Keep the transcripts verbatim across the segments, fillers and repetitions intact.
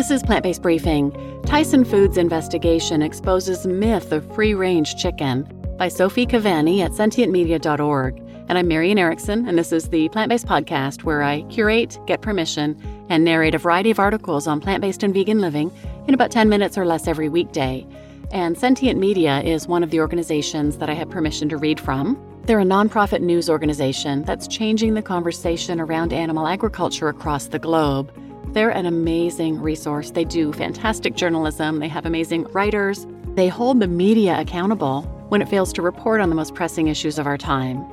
This is Plant-Based Briefing. Tyson Foods investigation exposes myth of free-range chicken by Sophie Kevany at sentient media dot org. And I'm Marian Erickson, and this is the Plant-Based Podcast, where I curate, get permission, and narrate a variety of articles on plant-based and vegan living in about ten minutes or less every weekday. And Sentient Media is one of the organizations that I have permission to read from. They're a nonprofit news organization that's changing the conversation around animal agriculture across the globe. They're an amazing resource. They do fantastic journalism. They have amazing writers. They hold the media accountable when it fails to report on the most pressing issues of our time.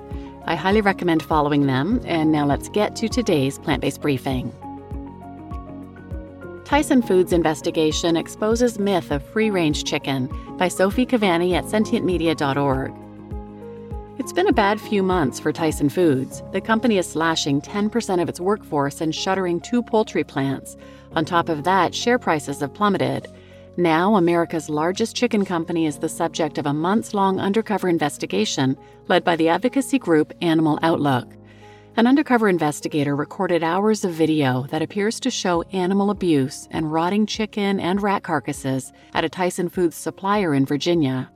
I highly recommend following them. And now let's get to today's Plant-Based Briefing. Tyson Foods investigation exposes myth of free-range chicken by Sophie Kevany at sentient media dot org. It's been a bad few months for Tyson Foods. The company is slashing ten percent of its workforce and shuttering two poultry plants. On top of that, share prices have plummeted. Now, America's largest chicken company is the subject of a months-long undercover investigation led by the advocacy group Animal Outlook. An undercover investigator recorded hours of video that appears to show animal abuse and rotting chicken and rat carcasses at a Tyson Foods supplier in Virginia.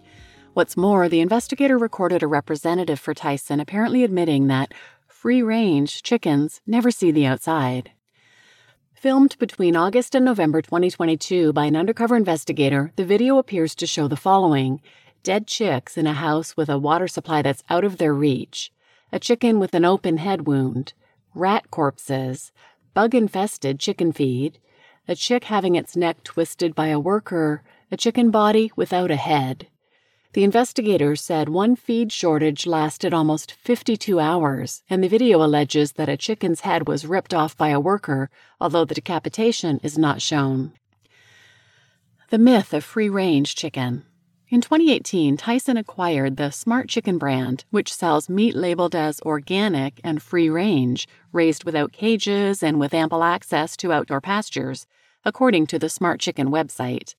What's more, the investigator recorded a representative for Tyson apparently admitting that free-range chickens never see the outside. Filmed between August and November twenty twenty-two by an undercover investigator, the video appears to show the following: dead chicks in a house with a water supply that's out of their reach, a chicken with an open head wound, rat corpses, bug-infested chicken feed, a chick having its neck twisted by a worker, a chicken body without a head. The investigator said one feed shortage lasted almost fifty-two hours, and the video alleges that a chicken's head was ripped off by a worker, although the decapitation is not shown. The myth of free-range chicken. In twenty eighteen, Tyson acquired the Smart Chicken brand, which sells meat labeled as organic and free-range, raised without cages and with ample access to outdoor pastures, according to the Smart Chicken website.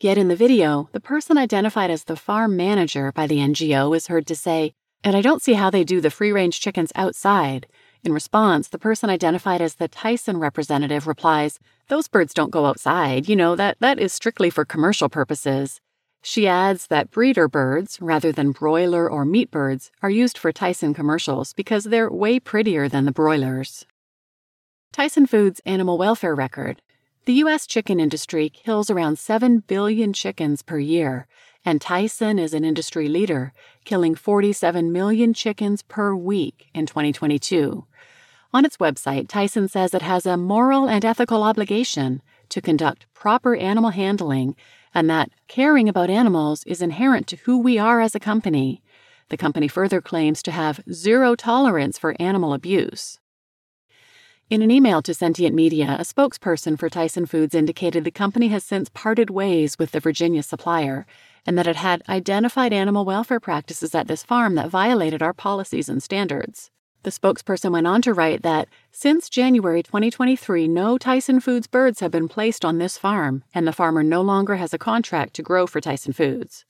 Yet in the video, the person identified as the farm manager by the N G O is heard to say, "And I don't see how they do the free-range chickens outside." In response, the person identified as the Tyson representative replies, "Those birds don't go outside. You know, that, that is strictly for commercial purposes." She adds that breeder birds, rather than broiler or meat birds, are used for Tyson commercials because they're way prettier than the broilers. Tyson Foods' animal welfare record. The U S chicken industry kills around seven billion chickens per year, and Tyson is an industry leader, killing forty-seven million chickens per week in twenty twenty-two. On its website, Tyson says it has a moral and ethical obligation to conduct proper animal handling, and that caring about animals is inherent to who we are as a company. The company further claims to have zero tolerance for animal abuse. In an email to Sentient Media, a spokesperson for Tyson Foods indicated the company has since parted ways with the Virginia supplier and that it had identified animal welfare practices at this farm that violated our policies and standards. The spokesperson went on to write that, "Since January twenty twenty-three, no Tyson Foods birds have been placed on this farm, and the farmer no longer has a contract to grow for Tyson Foods."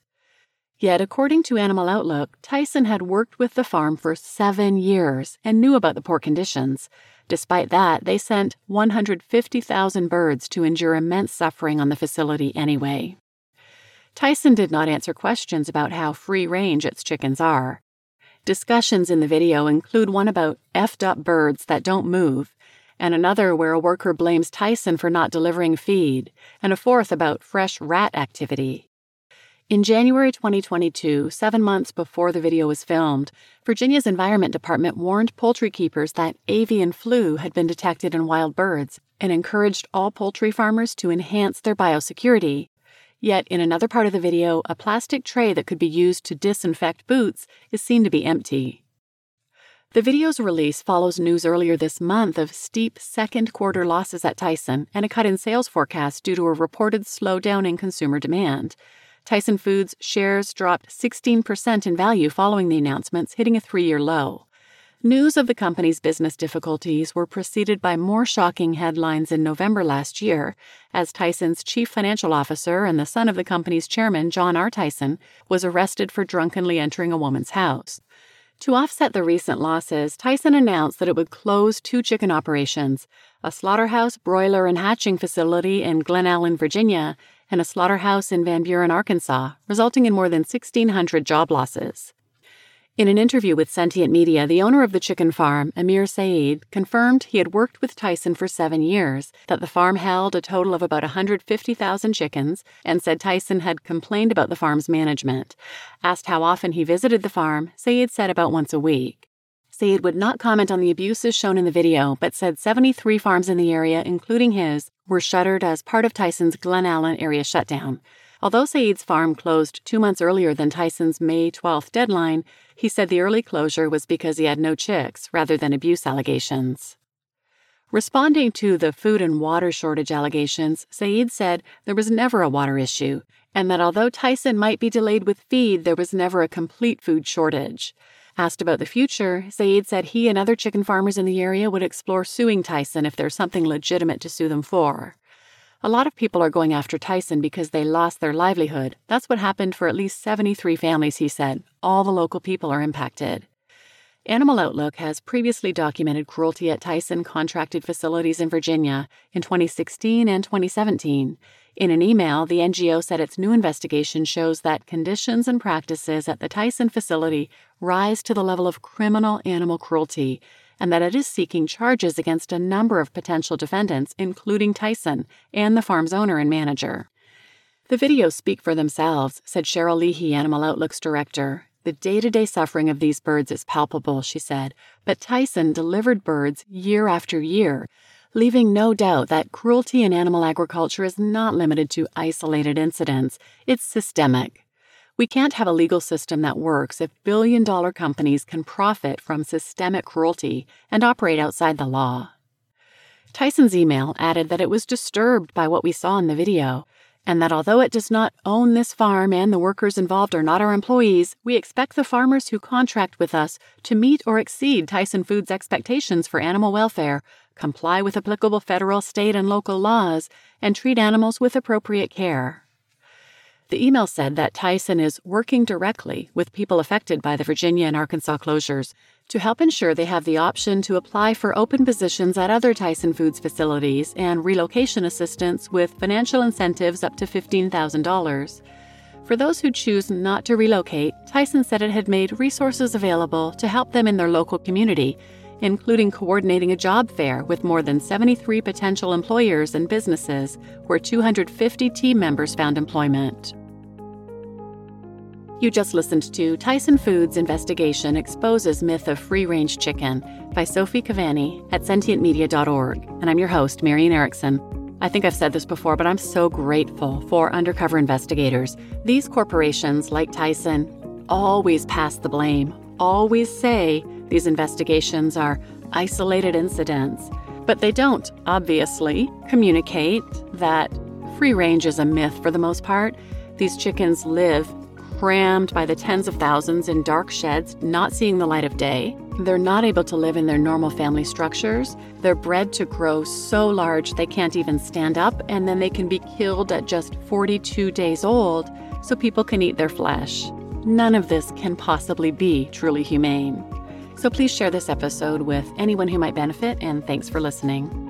Yet, according to Animal Outlook, Tyson had worked with the farm for seven years and knew about the poor conditions. Despite that, they sent one hundred fifty thousand birds to endure immense suffering on the facility anyway. Tyson did not answer questions about how free-range its chickens are. Discussions in the video include one about effed-up birds that don't move, and another where a worker blames Tyson for not delivering feed, and a fourth about fresh rat activity. In January twenty twenty-two, seven months before the video was filmed, Virginia's Environment Department warned poultry keepers that avian flu had been detected in wild birds and encouraged all poultry farmers to enhance their biosecurity. Yet, in another part of the video, a plastic tray that could be used to disinfect boots is seen to be empty. The video's release follows news earlier this month of steep second-quarter losses at Tyson and a cut in sales forecast due to a reported slowdown in consumer demand. Tyson Foods shares dropped sixteen percent in value following the announcements, hitting a three-year low. News of the company's business difficulties were preceded by more shocking headlines in November last year, as Tyson's chief financial officer and the son of the company's chairman, John R. Tyson, was arrested for drunkenly entering a woman's house. To offset the recent losses, Tyson announced that it would close two chicken operations, a slaughterhouse, broiler, and hatching facility in Glen Allen, Virginia, and a slaughterhouse in Van Buren, Arkansas, resulting in more than sixteen hundred job losses. In an interview with Sentient Media, the owner of the chicken farm, Amir Saeed, confirmed he had worked with Tyson for seven years, that the farm held a total of about one hundred fifty thousand chickens, and said Tyson had complained about the farm's management. Asked how often he visited the farm, Saeed said about once a week. Saeed would not comment on the abuses shown in the video, but said seventy-three farms in the area, including his, were shuttered as part of Tyson's Glen Allen area shutdown. Although Saeed's farm closed two months earlier than Tyson's May twelfth deadline, he said the early closure was because he had no chicks rather than abuse allegations. Responding to the food and water shortage allegations, Saeed said there was never a water issue, and that although Tyson might be delayed with feed, there was never a complete food shortage. Asked about the future, Saeed said he and other chicken farmers in the area would explore suing Tyson if there's something legitimate to sue them for. A lot of people are going after Tyson because they lost their livelihood. That's what happened for at least seventy-three families, he said. All the local people are impacted. Animal Outlook has previously documented cruelty at Tyson contracted facilities in Virginia in twenty sixteen and twenty seventeen. In an email, the N G O said its new investigation shows that conditions and practices at the Tyson facility rise to the level of criminal animal cruelty, and that it is seeking charges against a number of potential defendants, including Tyson and the farm's owner and manager. The videos speak for themselves, said Cheryl Leahy, Animal Outlook's director. The day-to-day suffering of these birds is palpable, she said, but Tyson delivered birds year after year, leaving no doubt that cruelty in animal agriculture is not limited to isolated incidents. It's systemic. We can't have a legal system that works if billion-dollar companies can profit from systemic cruelty and operate outside the law. Tyson's email added that it was disturbed by what we saw in the video, and that although it does not own this farm and the workers involved are not our employees, we expect the farmers who contract with us to meet or exceed Tyson Foods' expectations for animal welfare, comply with applicable federal, state, and local laws, and treat animals with appropriate care. The email said that Tyson is working directly with people affected by the Virginia and Arkansas closures to help ensure they have the option to apply for open positions at other Tyson Foods facilities and relocation assistance with financial incentives up to fifteen thousand dollars. For those who choose not to relocate, Tyson said it had made resources available to help them in their local community, including coordinating a job fair with more than seventy-three potential employers and businesses where two hundred fifty team members found employment. You just listened to Tyson Foods Investigation Exposes Myth of Free-Range Chicken by Sophie Kevany at sentient media dot org, and I'm your host, Marian Erickson. I think I've said this before, but I'm so grateful for undercover investigators. These corporations, like Tyson, always pass the blame, always say these investigations are isolated incidents, but they don't, obviously, communicate that free range is a myth for the most part. These chickens live crammed by the tens of thousands in dark sheds, not seeing the light of day. They're not able to live in their normal family structures. They're bred to grow so large they can't even stand up, and then they can be killed at just forty-two days old so people can eat their flesh. None of this can possibly be truly humane. So please share this episode with anyone who might benefit, and thanks for listening.